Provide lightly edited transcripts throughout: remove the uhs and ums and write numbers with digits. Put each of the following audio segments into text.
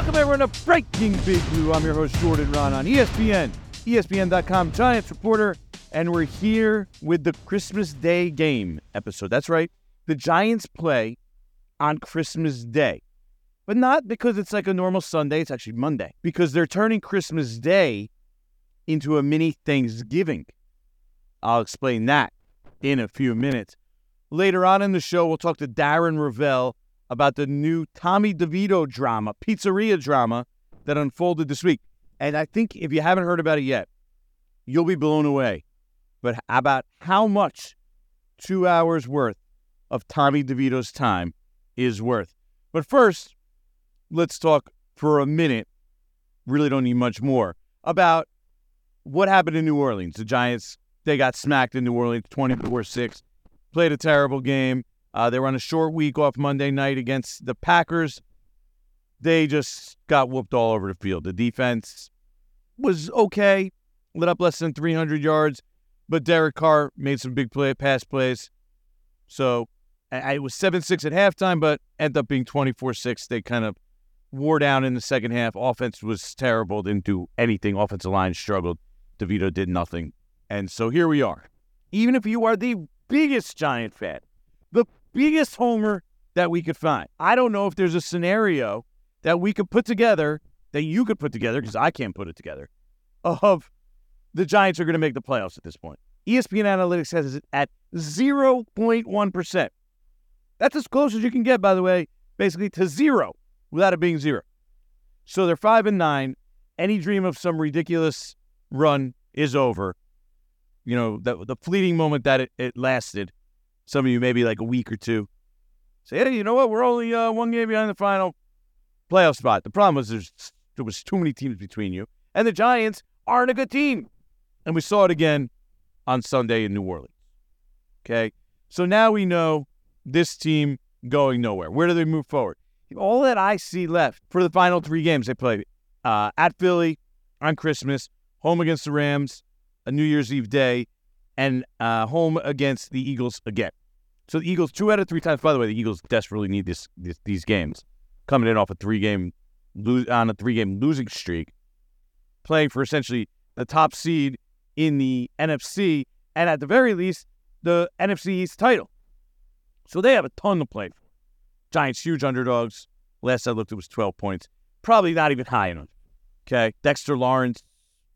Welcome everyone to Breaking Big Blue. I'm your host Jordan Raanan, ESPN, ESPN.com Giants reporter, and we're here with the Christmas Day game episode. That's right, the Giants play on Christmas Day, but not because it's like a normal Sunday. It's actually Monday because they're turning Christmas Day into a mini Thanksgiving. I'll explain that in a few minutes. Later on in the show, we'll talk to Darren Rovell about the new Tommy DeVito drama, pizzeria drama, that unfolded this week. And I think if you haven't heard about it yet, you'll be blown away. But about how much 2 hours worth of Tommy DeVito's time is worth. But first, let's talk for a minute, really don't need much more, about what happened in New Orleans. The Giants, they got smacked in New Orleans 24-6, played a terrible game. They were on a short week off Monday night against the Packers. They just got whooped all over the field. The defense was okay, lit up less than 300 yards, but Derek Carr made some big pass plays. So it was 7-6 at halftime, but ended up being 24-6. They kind of wore down in the second half. Offense was terrible, didn't do anything. Offensive line struggled. DeVito did nothing. And so here we are. Even if you are the biggest Giant fan, the biggest homer that we could find. I don't know if there's a scenario that we could put together, that you could put together, because I can't put it together, of the Giants are going to make the playoffs at this point. ESPN Analytics has it at 0.1%. That's as close as you can get, by the way, basically to zero without it being zero. So they're 5-9. Any dream of some ridiculous run is over. You know, the fleeting moment that it lasted. Some of you maybe like a week or two. Say, hey, you know what? We're only one game behind the final playoff spot. The problem was there was too many teams between you, and the Giants aren't a good team. And we saw it again on Sunday in New Orleans. Okay? So now we know this team going nowhere. Where do they move forward? All that I see left for the final three games they play at Philly on Christmas, home against the Rams, a New Year's Eve day, and home against the Eagles again. So the Eagles 2 out of 3 times. By the way, the Eagles desperately need these games. Coming in off on a 3-game losing streak, playing for essentially the top seed in the NFC, and at the very least, the NFC East title. So they have a ton to play for. Giants huge underdogs. Last I looked, it was 12 points. Probably not even high enough. Okay, Dexter Lawrence,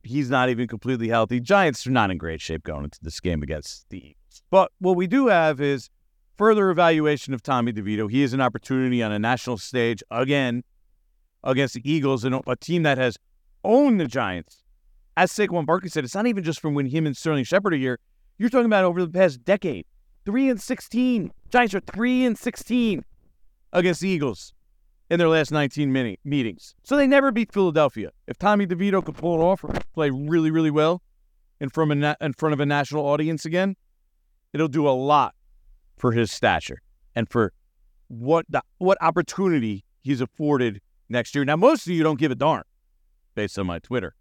he's not even completely healthy. Giants are not in great shape going into this game against the Eagles. But what we do have is further evaluation of Tommy DeVito. He has an opportunity on a national stage again against the Eagles, and a team that has owned the Giants. As Saquon Barkley said, it's not even just from when him and Sterling Shepard are here. You're talking about over the past decade. 3-16. Giants are 3-16 against the Eagles in their last 19 meetings. So they never beat Philadelphia. If Tommy DeVito could pull it off or play really, really well in front of a national audience again, it'll do a lot for his stature and for what opportunity he's afforded next year. Now, most of you don't give a darn based on my Twitter.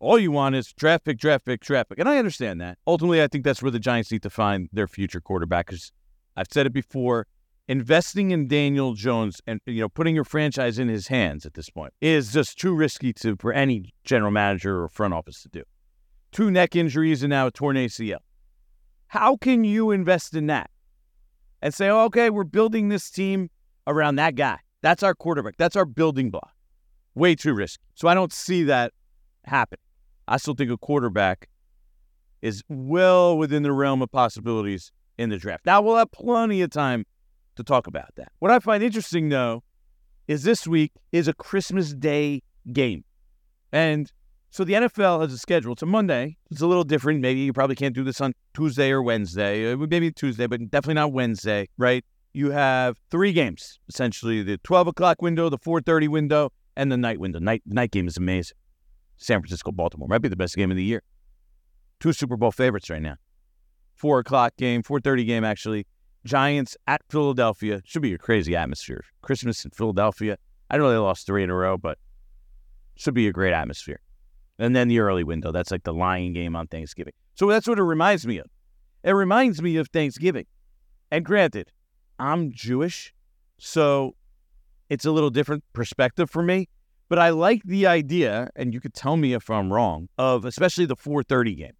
All you want is draft pick. And I understand that. Ultimately, I think that's where the Giants need to find their future quarterback, because I've said it before, investing in Daniel Jones and, you know, putting your franchise in his hands at this point is just too risky for any general manager or front office to do. 2 neck injuries and now a torn ACL. How can you invest in that and say, oh, okay, we're building this team around that guy? That's our quarterback. That's our building block. Way too risky. So I don't see that happen. I still think a quarterback is well within the realm of possibilities in the draft. Now, we'll have plenty of time to talk about that. What I find interesting, though, is this week is a Christmas Day game. And so the NFL has a schedule. It's a Monday. It's a little different. Maybe you probably can't do this on Tuesday or Wednesday. Maybe Tuesday, but definitely not Wednesday, right? You have 3 games, essentially, the 12 o'clock window, the 4:30 window, and the night window. Night game is amazing. San Francisco, Baltimore. Might be the best game of the year. 2 Super Bowl favorites right now. 4 o'clock game, 4:30 game, actually. Giants at Philadelphia. Should be a crazy atmosphere. Christmas in Philadelphia. I know they lost 3 in a row, but should be a great atmosphere. And then the early window. That's like the Lion game on Thanksgiving. So that's what it reminds me of. It reminds me of Thanksgiving. And granted, I'm Jewish, so It's a little different perspective for me. But I like the idea, and you could tell me if I'm wrong, of especially the 4:30 game.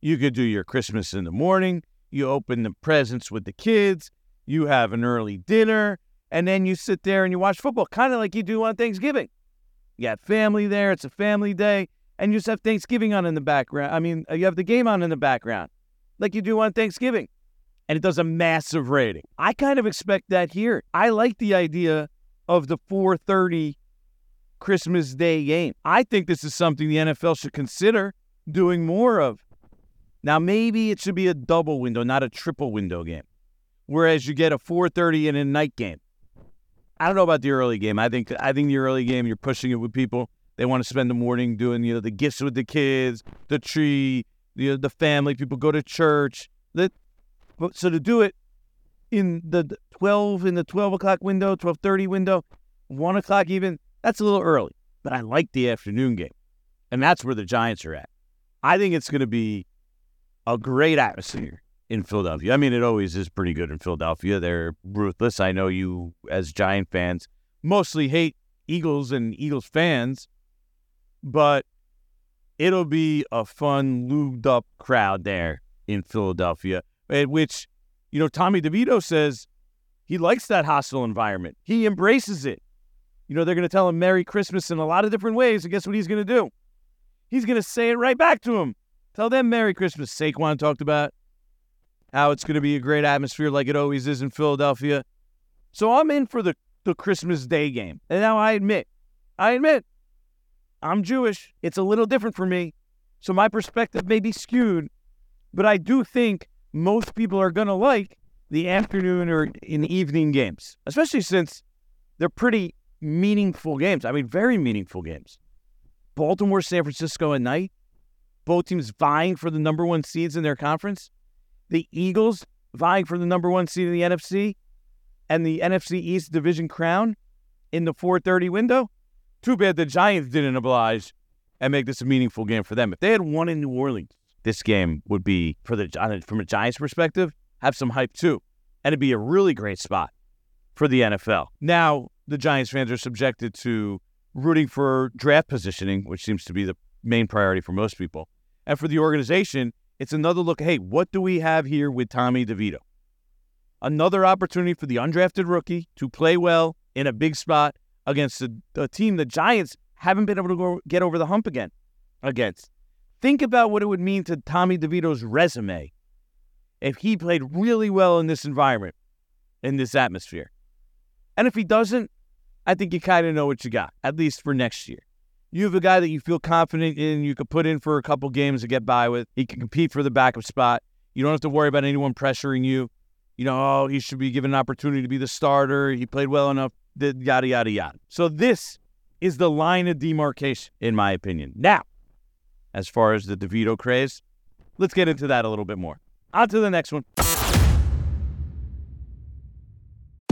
You could do your Christmas in the morning. You open the presents with the kids. You have an early dinner. And then you sit there and you watch football, kind of like you do on Thanksgiving. You got family there. It's a family day. And you just have Thanksgiving on in the background. I mean, you have the game on in the background, like you do on Thanksgiving. And it does a massive rating. I kind of expect that here. I like the idea of the 4:30 Christmas Day game. I think this is something the NFL should consider doing more of. Now, maybe it should be a double window, not a triple window game, whereas you get a 4:30 and a night game. I don't know about the early game. I think the early game, you're pushing it with people. They want to spend the morning doing, you know, the gifts with the kids, the tree, the family. People go to church. So to do it in the 12 o'clock window, 12:30 window, 1 o'clock even, that's a little early, but I like the afternoon game, and that's where the Giants are at. I think it's going to be a great atmosphere in Philadelphia. I mean, it always is pretty good in Philadelphia. They're ruthless. I know you, as Giant fans, mostly hate Eagles and Eagles fans, but it'll be a fun, lubed-up crowd there in Philadelphia, at which, you know, Tommy DeVito says he likes that hostile environment. He embraces it. You know, they're going to tell him Merry Christmas in a lot of different ways, and guess what he's going to do? He's going to say it right back to him. Tell them Merry Christmas. Saquon talked about how it's going to be a great atmosphere like it always is in Philadelphia. So I'm in for the Christmas Day game. And now I admit, I'm Jewish. It's a little different for me. So my perspective may be skewed, but I do think most people are going to like the afternoon or in the evening games, especially since they're pretty meaningful games. I mean, very meaningful games. Baltimore, San Francisco at night. Both teams vying for the number one seeds in their conference. The Eagles vying for the number one seed in the NFC and the NFC East division crown in the 4:30 window. Too bad the Giants didn't oblige and make this a meaningful game for them. If they had won in New Orleans, this game would be, from a Giants perspective, have some hype too. And it'd be a really great spot for the NFL. Now, the Giants fans are subjected to rooting for draft positioning, which seems to be the main priority for most people. And for the organization, it's another look, hey, what do we have here with Tommy DeVito? Another opportunity for the undrafted rookie to play well in a big spot against a team the Giants haven't been able to get over the hump again against. Think about what it would mean to Tommy DeVito's resume if he played really well in this environment, in this atmosphere. And if he doesn't, I think you kind of know what you got, at least for next year. You have a guy that you feel confident in, you could put in for a couple games to get by with. He can compete for the backup spot. You don't have to worry about anyone pressuring you. You know, oh, he should be given an opportunity to be the starter. He played well enough, yada, yada, yada. So this is the line of demarcation, in my opinion. Now, as far as the DeVito craze, let's get into that a little bit more. On to the next one.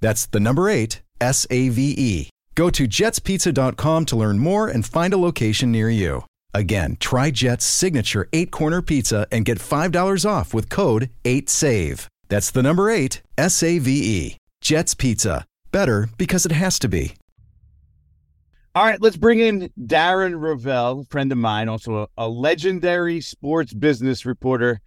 That's the number 8, S-A-V-E. Go to jetspizza.com to learn more and find a location near you. Again, try Jet's signature 8-corner pizza and get $5 off with code 8SAVE. That's the number 8, SAVE. Jets Pizza. Better because it has to be. All right, let's bring in Darren Rovell, friend of mine, also a legendary sports business reporter.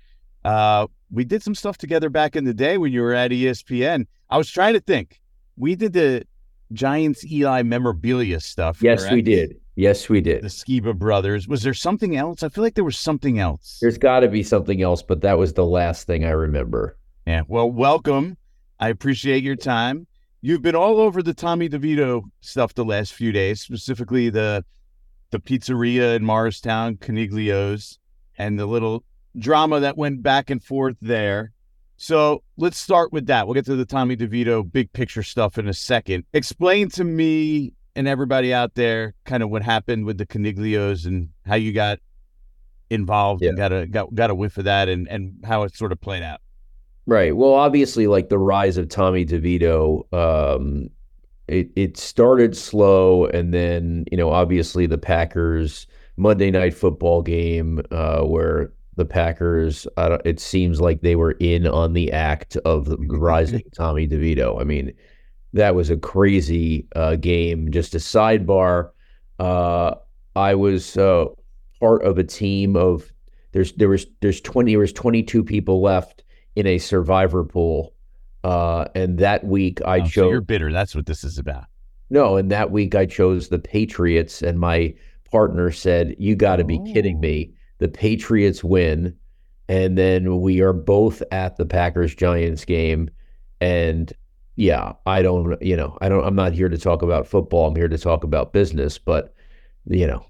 We did some stuff together back in the day when you were at ESPN. I was trying to think. We did the Giants-Eli memorabilia stuff. Yes, correct? We did. Yes, we did. The Skiba brothers. Was there something else? I feel like there was something else. There's got to be something else, but that was the last thing I remember. Yeah, well, welcome. I appreciate your time. You've been all over the Tommy DeVito stuff the last few days, specifically the pizzeria in Morristown, Caniglio's, and the little drama that went back and forth there. So let's start with that. We'll get to the Tommy DeVito big picture stuff in a second. Explain to me and everybody out there kind of what happened with the Caniglio's and how you got involved and got a whiff of that and how it sort of played out. Right. Well, obviously, like the rise of Tommy DeVito, it started slow. And then, you know, obviously the Packers Monday Night Football game where the Packers, it seems like they were in on the act of the rising Tommy DeVito. I mean, that was a crazy game. Just a sidebar. I was part of a team of there was 22 people left in a survivor pool. And that week I chose... So you're bitter. That's what this is about. No, and that week I chose the Patriots, and my partner said, you got to be kidding me. The Patriots win, and then we are both at the Packers-Giants game. And yeah, I'm not here to talk about football. I'm here to talk about business. But, you know,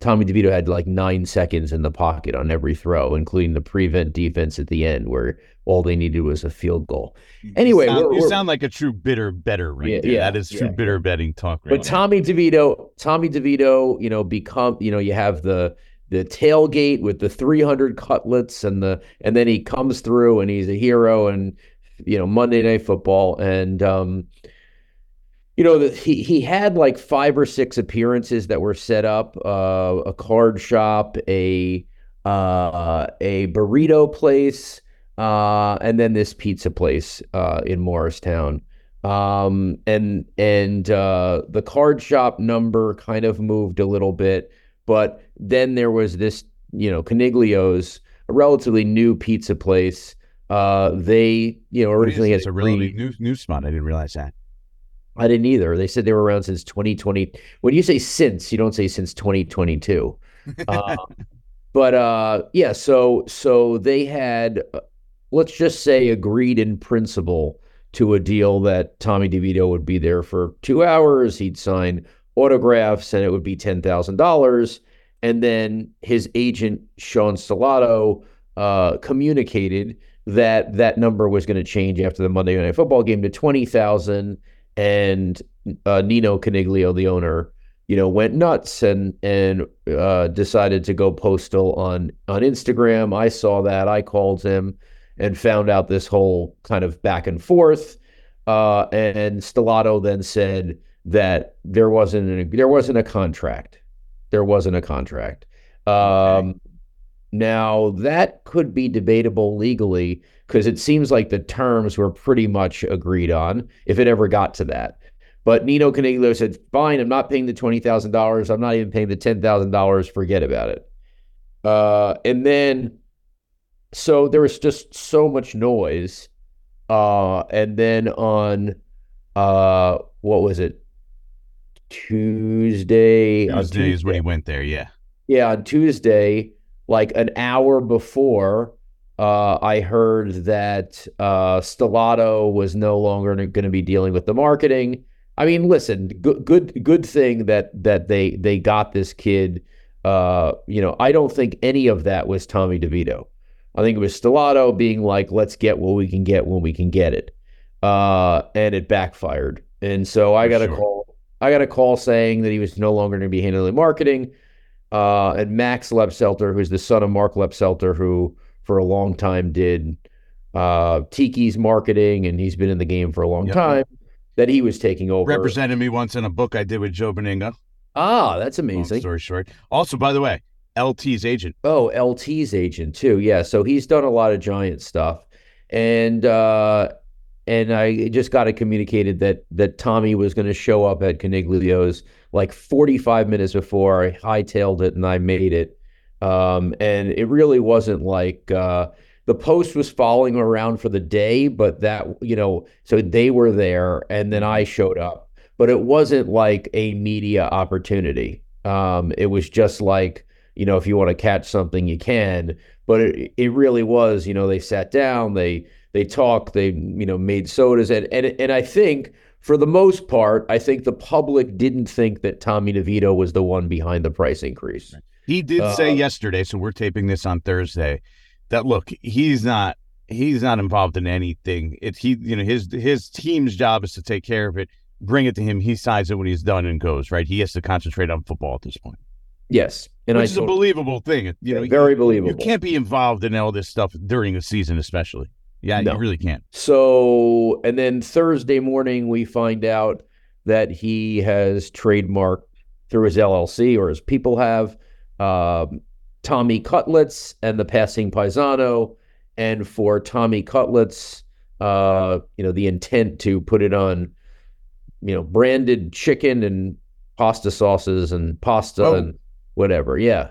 Tommy DeVito had like 9 seconds in the pocket on every throw, including the prevent defense at the end where all they needed was a field goal. Anyway, you sound like a true bitter better right there. Yeah, that is true bitter betting talk. Right but now. Tommy DeVito, you know, you have the tailgate with the 300 cutlets and then he comes through and he's a hero and, you know, Monday Night Football and, you know, he had like 5 or 6 appearances that were set up, a card shop, a burrito place, and then this pizza place in Morristown. And the card shop number kind of moved a little bit, but then there was this, you know, Caniglio's, a relatively new pizza place. They, you know, originally had a really new spot. I didn't realize that. I didn't either. They said they were around since 2020. When you say since, you don't say since 2022. So they had, let's just say, agreed in principle to a deal that Tommy DeVito would be there for 2 hours. He'd sign autographs and it would be $10,000. And then his agent, Sean Stellato, communicated that number was going to change after the Monday Night Football game to $20,000. And Nino Caniglio, the owner, you know, went nuts and decided to go postal on Instagram. I saw that. I called him and found out this whole kind of back and forth. And Stellato then said that there wasn't a contract. There wasn't a contract. Okay. Now, that could be debatable legally because it seems like the terms were pretty much agreed on if it ever got to that. But Nino Caniglio said, fine, I'm not paying the $20,000. I'm not even paying the $10,000. Forget about it. And then, so there was just so much noise. And then on, what was it? Tuesday is when he went there, yeah. Yeah, on Tuesday... Like an hour before, I heard that Stellato was no longer going to be dealing with the marketing. I mean, listen, good thing that they got this kid. You know, I don't think any of that was Tommy DeVito. I think it was Stellato being like, "Let's get what we can get when we can get it," and it backfired. And so I got a call. I got a call saying that he was no longer going to be handling marketing. And Max Lepselter, who's the son of Mark Lepselter, who for a long time did Tiki's marketing, and he's been in the game for a long time, that he was taking over. Represented me once in a book I did with Joe Benninga. Ah, that's amazing. Long story short. Also, by the way, LT's agent. Oh, LT's agent, too. Yeah, so he's done a lot of Giant stuff. And I just got it communicated that Tommy was going to show up at Caniglio's like 45 minutes before. I hightailed it and I made it. And it really wasn't like the post was following around for the day, but so they were there and then I showed up. But it wasn't like a media opportunity. It was just like, if you want to catch something, you can. But it really was, they sat down, they talked, they, made sodas. And I think for the most part, I think the public didn't think that Tommy DeVito was the one behind the price increase. He did say yesterday, so we're taping this on Thursday, that look, he's not involved in anything. His team's job is to take care of it. Bring it to him. He signs it when he's done and goes, right? He has to concentrate on football at this point. Yes. Which is a believable thing. Very believable. You can't be involved in all this stuff during the season, especially. Yeah, no. You really can't. So, and then Thursday morning, we find out that he has trademarked through his LLC, or his people have, Tommy Cutlets and the Passing Paisano. And for Tommy Cutlets, the intent to put it on branded chicken and pasta sauces and pasta and whatever. Yeah.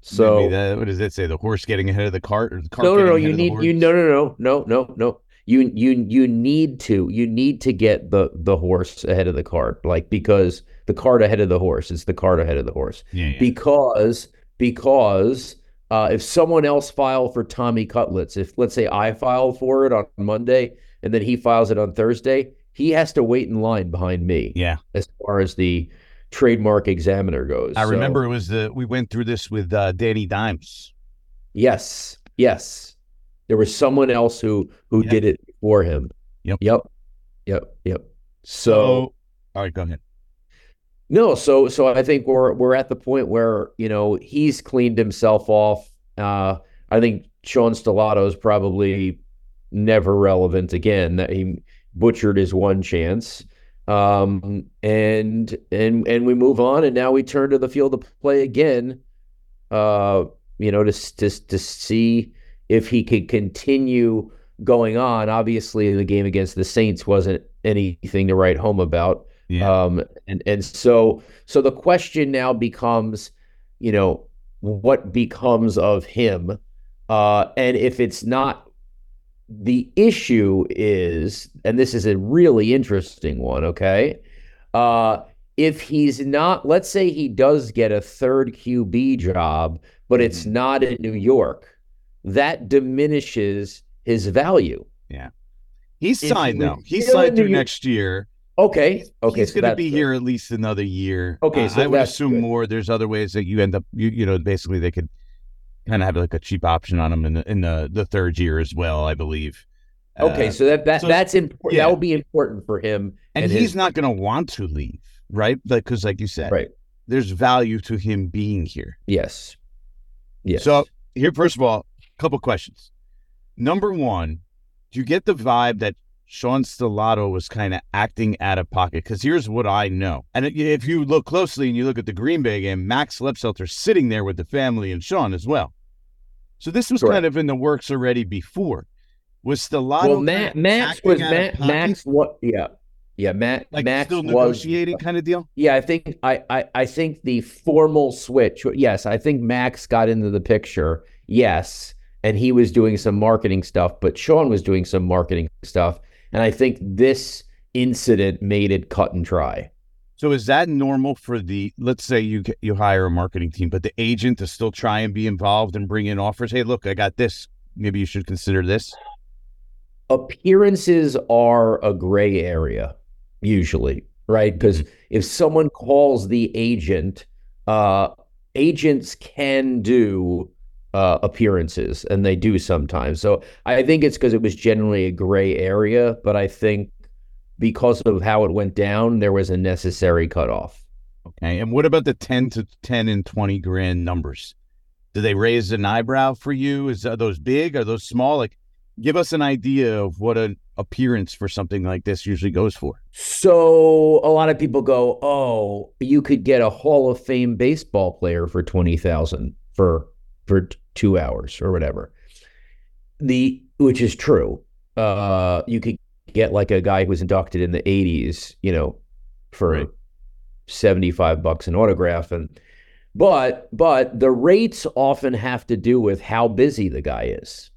So maybe what does that say? The horse getting ahead of the cart, or the cart? No. No. You need to get the horse ahead of the cart, because the cart ahead of the horse. It's the cart ahead of the horse. Yeah. Because if someone else filed for Tommy Cutlets, if let's say I filed for it on Monday and then he files it on Thursday, he has to wait in line behind me. Yeah. As far as the trademark examiner goes. I remember it was we went through this with Danny Dimes. Yes. There was someone else who did it for him. Yep. So all right, go ahead. No, so I think we're at the point where, he's cleaned himself off. I think Sean Stellato is probably never relevant again. That he butchered his one chance, and we move on, and now we turn to the field of play again, to see if he could continue going on. Obviously, the game against the Saints wasn't anything to write home about, and so the question now becomes, what becomes of him, and if it's not. The issue is, and this is a really interesting one, okay? If he's not, let's say he does get a third QB job, but it's not in New York, that diminishes his value. Yeah. He's signed through next year. Okay. He's so going to be here at least another year. Okay. So I would assume good. More. There's other ways that you end up, basically they could kind of have a cheap option on him in the third year as well, I believe. Okay, so that's important. Yeah. That will be important for him, and he's not going to want to leave, right? Because, like you said, right, there's value to him being here. Yes. So here, first of all, a couple questions. Number one, do you get the vibe that Sean Stellato was kind of acting out of pocket? Because here's what I know. And if you look closely and you look at the Green Bay game, Max Lepselter sitting there with the family and Sean as well. So this was kind of in the works already before. Was Stellato Max what? Yeah. Max still negotiating kind of deal. Yeah, I think I think the formal switch. Yes, I think Max got into the picture. Yes, and he was doing some marketing stuff, but Sean was doing some marketing stuff. And I think this incident made it cut and dry. So is that normal for let's say you hire a marketing team, but the agent to still try and be involved and bring in offers? Hey, look, I got this. Maybe you should consider this. Appearances are a gray area usually, right? Because if someone calls the agent, agents can do appearances, and they do sometimes. So I think it's because it was generally a gray area, but I think because of how it went down, there was a necessary cutoff. Okay. And what about the 10 and 20 grand numbers? Do they raise an eyebrow for you? Are those big? Are those small? Give us an idea of what an appearance for something like this usually goes for. So a lot of people go, oh, you could get a Hall of Fame baseball player for $20,000 for 2 hours or whatever. The which is true. You could get like a guy who was inducted in the 80s, you know, for $75 an autograph. And but the rates often have to do with how busy the guy is.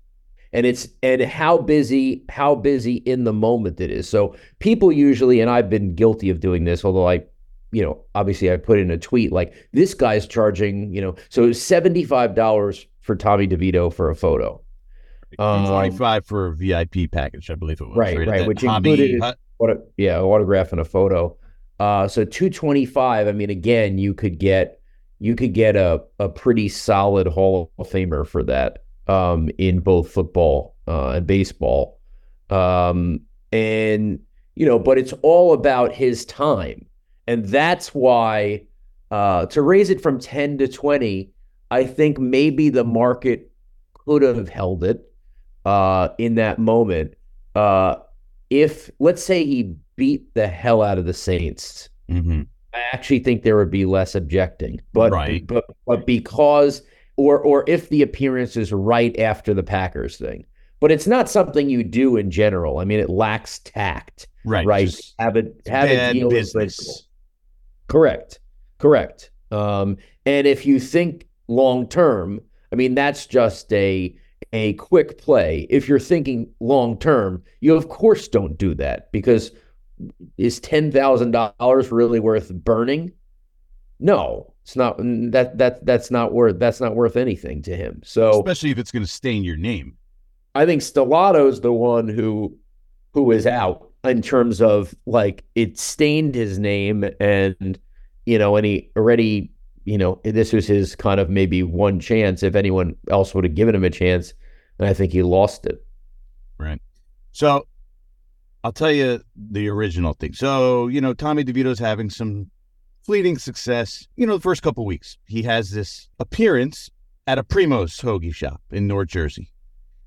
And it's and how busy in the moment it is. So people usually, and I've been guilty of doing this, although I, you know, obviously I put in a tweet like this guy's charging, you know, so $75 for Tommy DeVito for a photo. $25 for a VIP package, I believe it was. Right, which included autograph and a photo. So $225. I mean, again, you could get a pretty solid Hall of Famer for that. In both football and baseball. And, you know, but it's all about his time. And that's why to raise it from 10 to 20, I think maybe the market could have held it in that moment. If, let's say he beat the hell out of the Saints, I actually think there would be less objecting. But because... Or if the appearance is right after the Packers thing. But it's not something you do in general. I mean, it lacks tact. Right. Have a deal with business. Correct. And if you think long term, I mean, that's just a quick play. If you're thinking long term, you of course don't do that, because is $10,000 really worth burning? No. It's not that's not worth anything to him. So especially if it's going to stain your name. I think Stellato's the one who is out in terms of like it stained his name, and you know, and he already, you know, this was his kind of maybe one chance if anyone else would have given him a chance, and I think he lost it. Right. So I'll tell you the original thing. So, you know, Tommy DeVito's having some fleeting success, you know, the first couple of weeks. He has this appearance at a Primo's hoagie shop in North Jersey.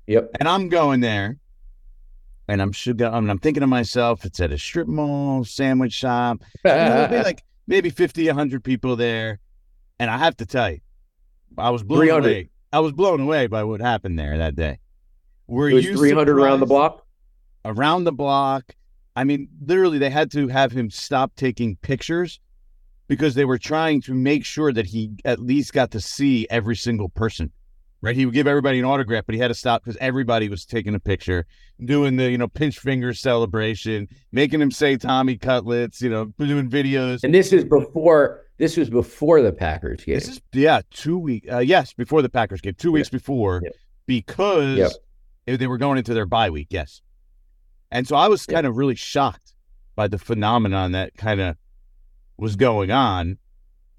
Yep. And I'm going there, and I'm thinking to myself, it's at a strip mall, sandwich shop. You know, there'll be like maybe 50, 100 people there. And I have to tell you, I was blown away. I was blown away by what happened there that day. It was 300 around the block? Around the block. I mean, literally, they had to have him stop taking pictures, because they were trying to make sure that he at least got to see every single person, right? He would give everybody an autograph, but he had to stop because everybody was taking a picture, doing the, you know, pinch finger celebration, making him say Tommy Cutlets, you know, doing videos. And this was before the Packers game. This is, 2 weeks. Yes, before the Packers game, 2 weeks before, because they were going into their bye week. Yes. And so I was kind of really shocked by the phenomenon that kind of was going on.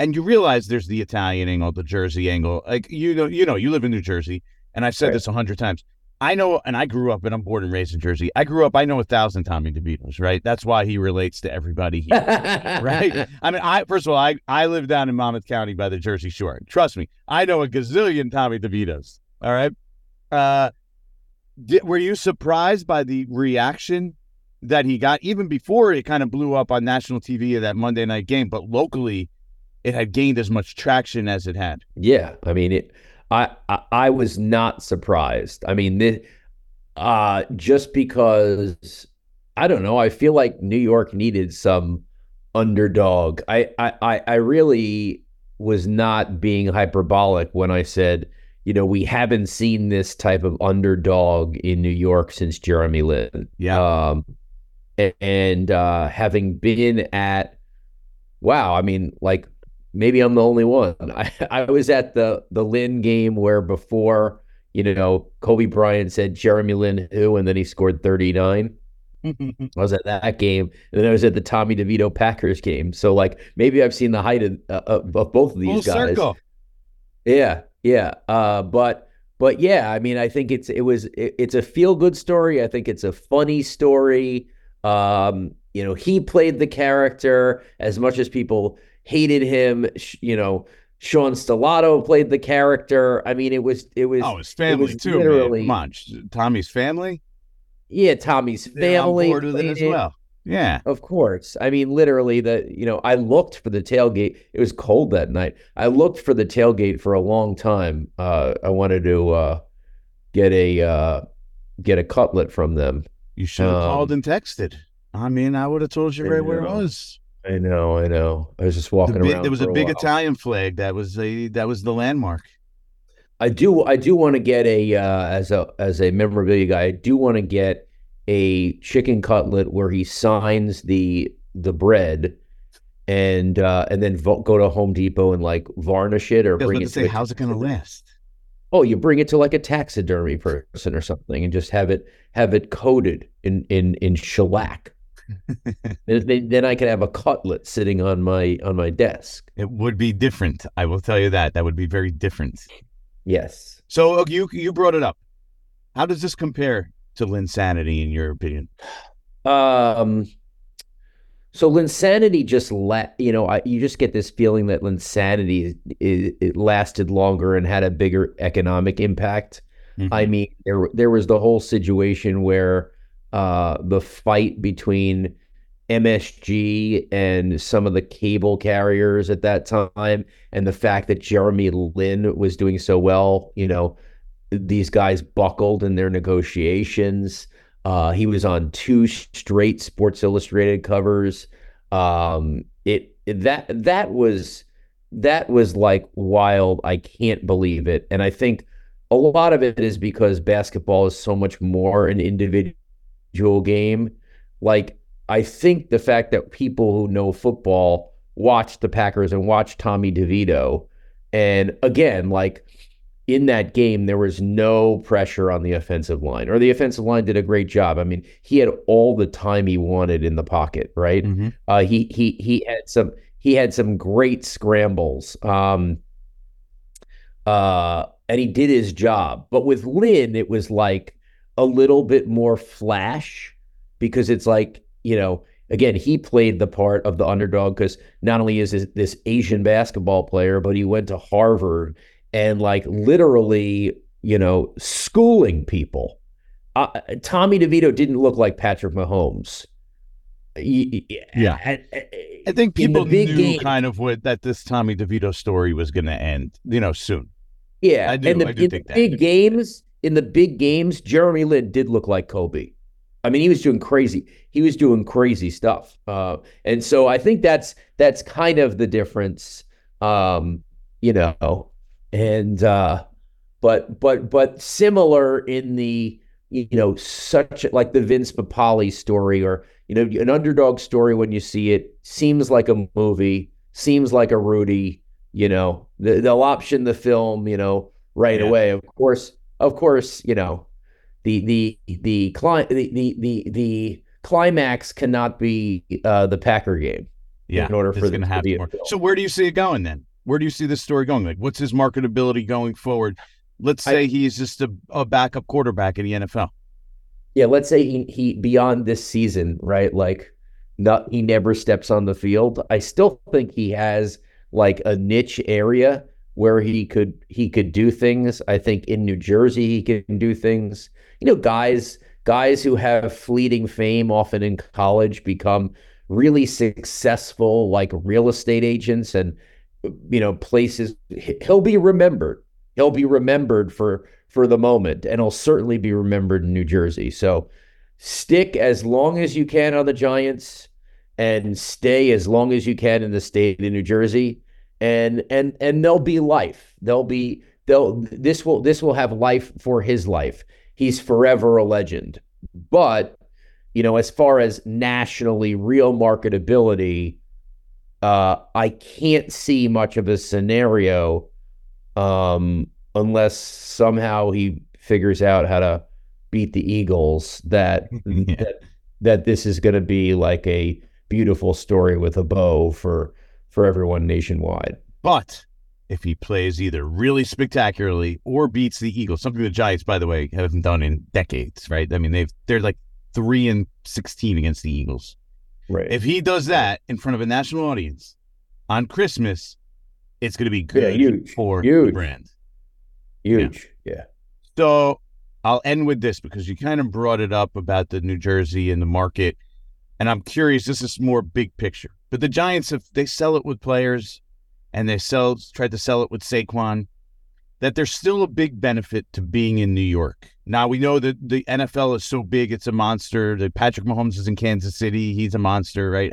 And you realize there's the Italian angle, the Jersey angle. Like, you know, you live in New Jersey, and I've said this 100 times. I know, and I grew up, and I'm born and raised in Jersey. I know 1,000 Tommy DeVitos, right? That's why he relates to everybody here, right? I mean, first of all, I live down in Monmouth County by the Jersey Shore. Trust me, I know a gazillion Tommy DeVitos, all right? Were you surprised by the reaction that he got, even before it kind of blew up on national TV of that Monday night game, but locally it had gained as much traction as it had? Yeah. I mean, I was not surprised. I mean, just because, I don't know, I feel like New York needed some underdog. I really was not being hyperbolic when I said, you know, we haven't seen this type of underdog in New York since Jeremy Lin. Yeah. And having been at, wow, I mean, like, maybe I'm the only one. I was at the Lin game where before, you know, Kobe Bryant said, Jeremy Lin who, and then he scored 39. I was at that game, and then I was at the Tommy DeVito Packers game. So, like, maybe I've seen the height of both of these guys. Full circle. Yeah. But yeah, I mean, I think it's a feel-good story. I think it's a funny story. You know, he played the character as much as people hated him. You know, Sean Stellato played the character. I mean, it was. Oh, his family too. Literally, man. Come on, Tommy's family. Yeah, Tommy's family. They're on board with it as well. Yeah, of course. I mean, literally, I looked for the tailgate. It was cold that night. I looked for the tailgate for a long time. I wanted to get a get a cutlet from them. You should have called and texted. I mean, I would have told you right where it was. I know. I was just walking around. There was a big while. Italian flag. That was the landmark. I do want to get as a memorabilia guy. I do want to get a chicken cutlet where he signs the bread, and then go to Home Depot and like varnish it or bring it. To say, how's it going to last? Oh, you bring it to like a taxidermy person or something, and just have it coated in shellac. Then I could have a cutlet sitting on my desk. It would be different. I will tell you that. That would be very different. Yes. So you brought it up. How does this compare to Linsanity in your opinion? So Linsanity just you just get this feeling that Linsanity it lasted longer and had a bigger economic impact. Mm-hmm. I mean, there was the whole situation where the fight between MSG and some of the cable carriers at that time, and the fact that Jeremy Lin was doing so well, these guys buckled in their negotiations. He was on 2 straight Sports Illustrated covers. That was like wild. I can't believe it. And I think a lot of it is because basketball is so much more an individual game. Like, I think the fact that people who know football watch the Packers and watch Tommy DeVito, and again, like in that game, there was no pressure on the offensive line, or the offensive line did a great job. I mean, he had all the time he wanted in the pocket, right? Mm-hmm. He had some great scrambles, and he did his job. But with Lin, it was like a little bit more flash, because it's like, again, he played the part of the underdog, because not only is this Asian basketball player, but he went to Harvard and like literally, schooling people. Tommy DeVito didn't look like Patrick Mahomes. Yeah. I think people knew kind of that this Tommy DeVito story was going to end, soon. Yeah. In the big games, Jeremy Lin did look like Kobe. I mean, he was doing crazy stuff. And so I think that's kind of the difference, and but similar in the, such like the Vince Papale story, or, an underdog story when you see it, seems like a movie, seems like a Rudy, they'll option the film, right away. Of course, the climax cannot be the Packer game. Yeah, in order for them to happen. So where do you see it going then? Where do you see this story going? Like, what's his marketability going forward? Let's say he's just a backup quarterback in the NFL. Yeah, let's say he beyond this season, right? Like, he never steps on the field. I still think he has like a niche area where he could do things. I think in New Jersey he can do things. Guys who have fleeting fame often in college become really successful, like real estate agents and places. He'll be remembered for the moment, and he'll certainly be remembered in New Jersey. So stick as long as you can on the Giants, and stay as long as you can in the state of New Jersey. And there'll be life. This will have life for his life. He's forever a legend. But, as far as nationally real marketability, I can't see much of a scenario, unless somehow he figures out how to beat the Eagles, that this is going to be like a beautiful story with a bow for everyone nationwide. But if he plays either really spectacularly or beats the Eagles, something the Giants, by the way, haven't done in decades, right? I mean, they're like 3-16 against the Eagles. Right. If he does that in front of a national audience on Christmas, it's going to be good for the brand. Huge, yeah. So I'll end with this, because you kind of brought it up about the New Jersey and the market, and I'm curious, this is more big picture. But the Giants, if they sell it with players, and they tried to sell it with Saquon, that there's still a big benefit to being in New York. Now, we know that the NFL is so big, it's a monster. That Patrick Mahomes is in Kansas City. He's a monster, right?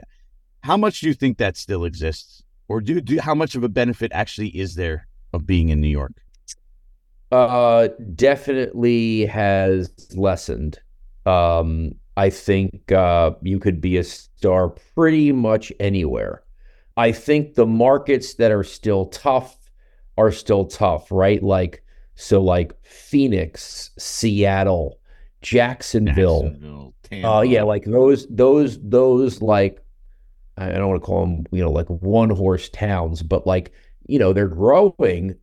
How much do you think that still exists? Or how much of a benefit actually is there of being in New York? Definitely has lessened. I think you could be a star pretty much anywhere. I think the markets that are still tough, right? Like Phoenix, Seattle, Jacksonville. Those like, I don't want to call them, like one horse towns, but they're growing.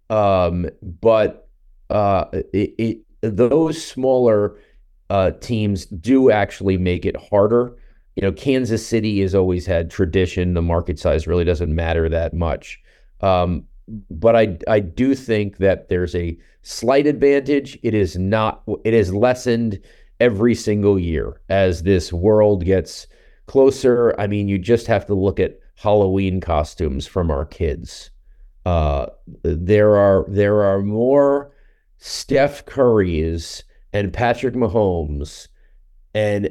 Those smaller teams do actually make it harder. Kansas City has always had tradition. The market size really doesn't matter that much. But I do think that there's a slight advantage. It is lessened every single year as this world gets closer. I mean, you just have to look at Halloween costumes from our kids. There are more Steph Currys and Patrick Mahomes, and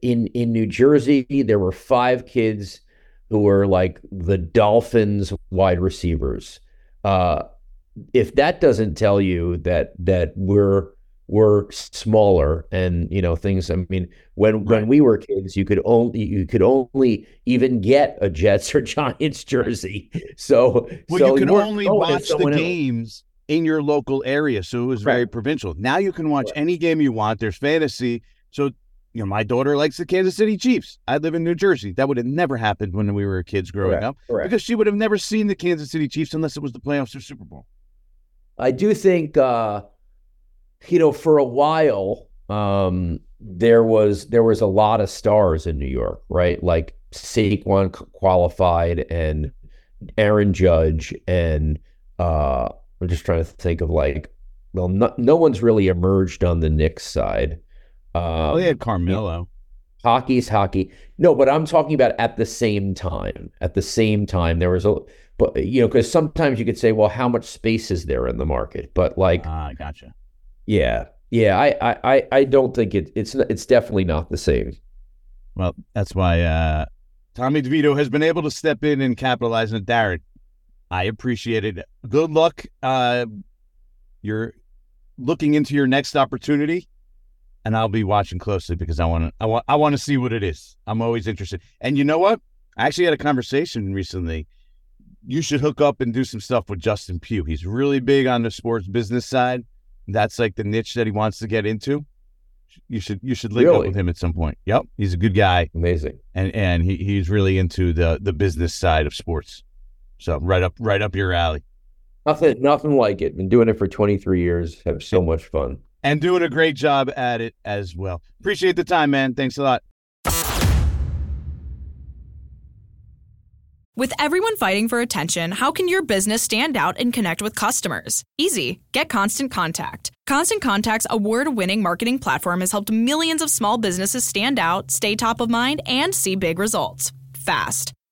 in New Jersey there were 5 kids who were like the Dolphins wide receivers. If that doesn't tell you that we're smaller and things, I mean, when we were kids, you could only even get a Jets or Giants jersey. So you could only watch the games in your local area, so it was very provincial. Now you can watch any game you want. There's fantasy. So my daughter likes the Kansas City Chiefs. I live in New Jersey. That would have never happened when we were kids growing up, because she would have never seen the Kansas City Chiefs unless it was the playoffs or Super Bowl. I do think, for a while, there was a lot of stars in New York, right? Like Saquon qualified, and Aaron Judge, and I'm just trying to think of no one's really emerged on the Knicks side. They had Carmelo. Hockey's hockey. No, but I'm talking about at the same time. At the same time, there was because sometimes you could say, well, how much space is there in the market? But gotcha. Yeah. I don't think it's definitely not the same. Well, that's why Tommy DeVito has been able to step in and capitalize on it. Darren, I appreciate it. Good luck. You're looking into your next opportunity. And I'll be watching closely because I want to see what it is. I'm always interested. And you know what? I actually had a conversation recently. You should hook up and do some stuff with Justin Pugh. He's really big on the sports business side. That's the niche that he wants to get into. You should link up with him at some point. Yep, he's a good guy. Amazing. And he's really into the business side of sports. So right up your alley. Nothing like it. Been doing it for 23 years. Have so much fun. And doing a great job at it as well. Appreciate the time, man. Thanks a lot. With everyone fighting for attention, how can your business stand out and connect with customers? Easy. Get Constant Contact. Constant Contact's award-winning marketing platform has helped millions of small businesses stand out, stay top of mind, and see big results fast.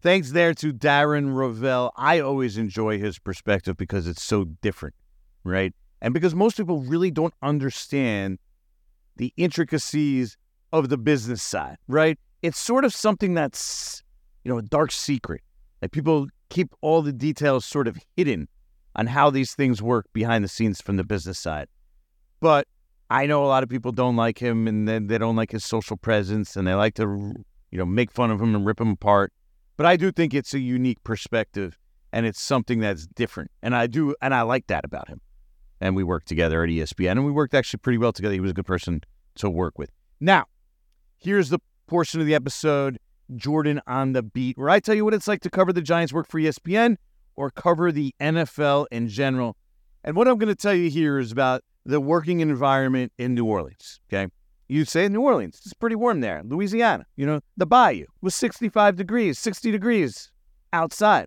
Thanks there to Darren Rovell. I always enjoy his perspective because it's so different, right? And because most people really don't understand the intricacies of the business side, right? It's sort of something that's, a dark secret. Like people keep all the details sort of hidden on how these things work behind the scenes from the business side. But I know a lot of people don't like him, and they don't like his social presence, and they like to, make fun of him and rip him apart. But I do think it's a unique perspective, and it's something that's different. And I like that about him. And we worked together at ESPN, and we worked actually pretty well together. He was a good person to work with. Now, here's the portion of the episode, Jordan on the Beat, where I tell you what it's like to cover the Giants' work for ESPN or cover the NFL in general. And what I'm going to tell you here is about the working environment in New Orleans, okay? You say New Orleans, it's pretty warm there. Louisiana, the bayou was 65 degrees, 60 degrees outside.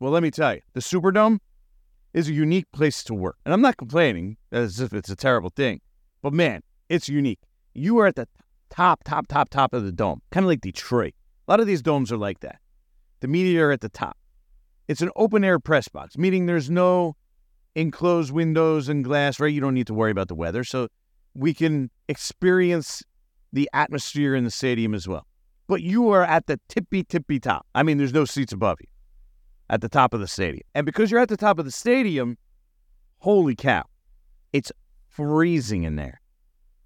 Well, let me tell you, the Superdome is a unique place to work. And I'm not complaining as if it's a terrible thing, but man, it's unique. You are at the top of the dome, kind of like Detroit. A lot of these domes are like that. The media are at the top. It's an open-air press box, meaning there's no enclosed windows and glass, right? You don't need to worry about the weather. So we can experience the atmosphere in the stadium as well. But you are at the tippy top. I mean, there's no seats above you at the top of the stadium. And because you're at the top of the stadium, holy cow, it's freezing in there,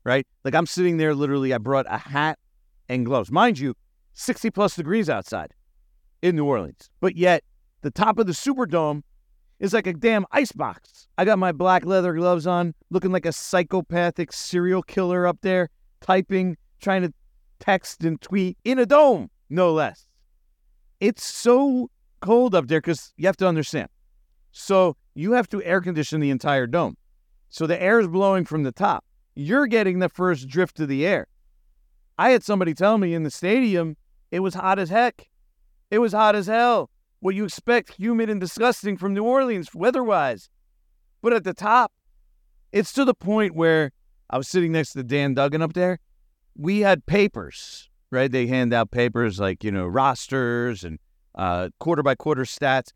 right? Like I'm sitting there literally, I brought a hat and gloves. Mind you, 60 plus degrees outside in New Orleans. But yet the top of the Superdome is like a damn icebox. I got my black leather gloves on, looking like a psychopathic serial killer up there, typing, trying to text and tweet in a dome, no less. It's so cold up there because you have to understand. So you have to air condition the entire dome. So the air is blowing from the top. You're getting the first drift of the air. I had somebody tell me in the stadium, it was hot as heck. It was hot as hell. What you expect, humid and disgusting from New Orleans weather-wise. But at the top, it's to the point where I was sitting next to Dan Duggan up there. We had papers, right? They hand out papers like, rosters and quarter-by-quarter stats.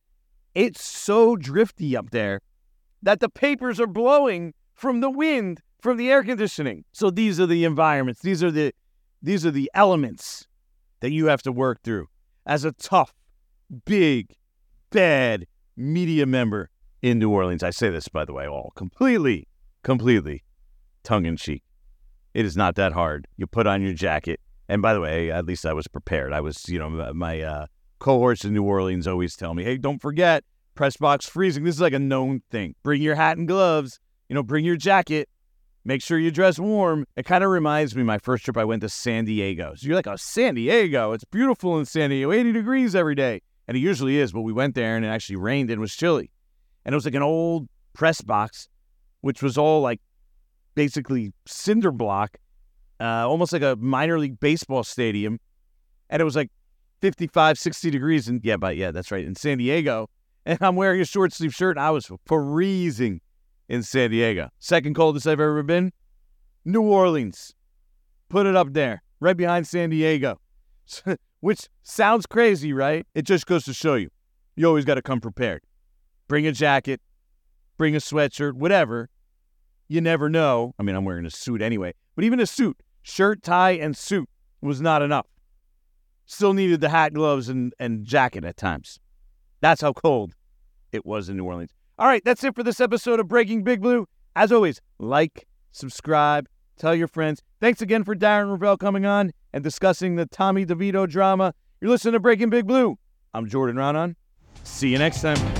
It's so drifty up there that the papers are blowing from the wind, from the air conditioning. So these are the environments. These are the elements that you have to work through as a tough, big, bad media member in New Orleans. I say this, by the way, all completely tongue-in-cheek. It is not that hard. You put on your jacket. And by the way, at least I was prepared. I was, my... cohorts in New Orleans always tell me, hey, don't forget, press box freezing. This is like a known thing. Bring your hat and gloves, bring your jacket. Make sure you dress warm. It kind of reminds me, my first trip, I went to San Diego. So you're like, oh, San Diego. It's beautiful in San Diego, 80 degrees every day. And it usually is, but we went there and it actually rained and was chilly. And it was like an old press box, which was all like basically cinder block, almost like a minor league baseball stadium. And it was like 55, 60 degrees, and that's right, in San Diego. And I'm wearing a short sleeve shirt, and I was freezing in San Diego. Second coldest I've ever been, New Orleans. Put it up there, right behind San Diego, which sounds crazy, right? It just goes to show you, you always got to come prepared. Bring a jacket, bring a sweatshirt, whatever. You never know. I mean, I'm wearing a suit anyway, but even a suit, shirt, tie, and suit was not enough. Still needed the hat, gloves, and jacket at times. That's how cold it was in New Orleans. All right, that's it for this episode of Breaking Big Blue. As always, like, subscribe, tell your friends. Thanks again for Darren Rovell coming on and discussing the Tommy DeVito drama. You're listening to Breaking Big Blue. I'm Jordan Raanan. See you next time.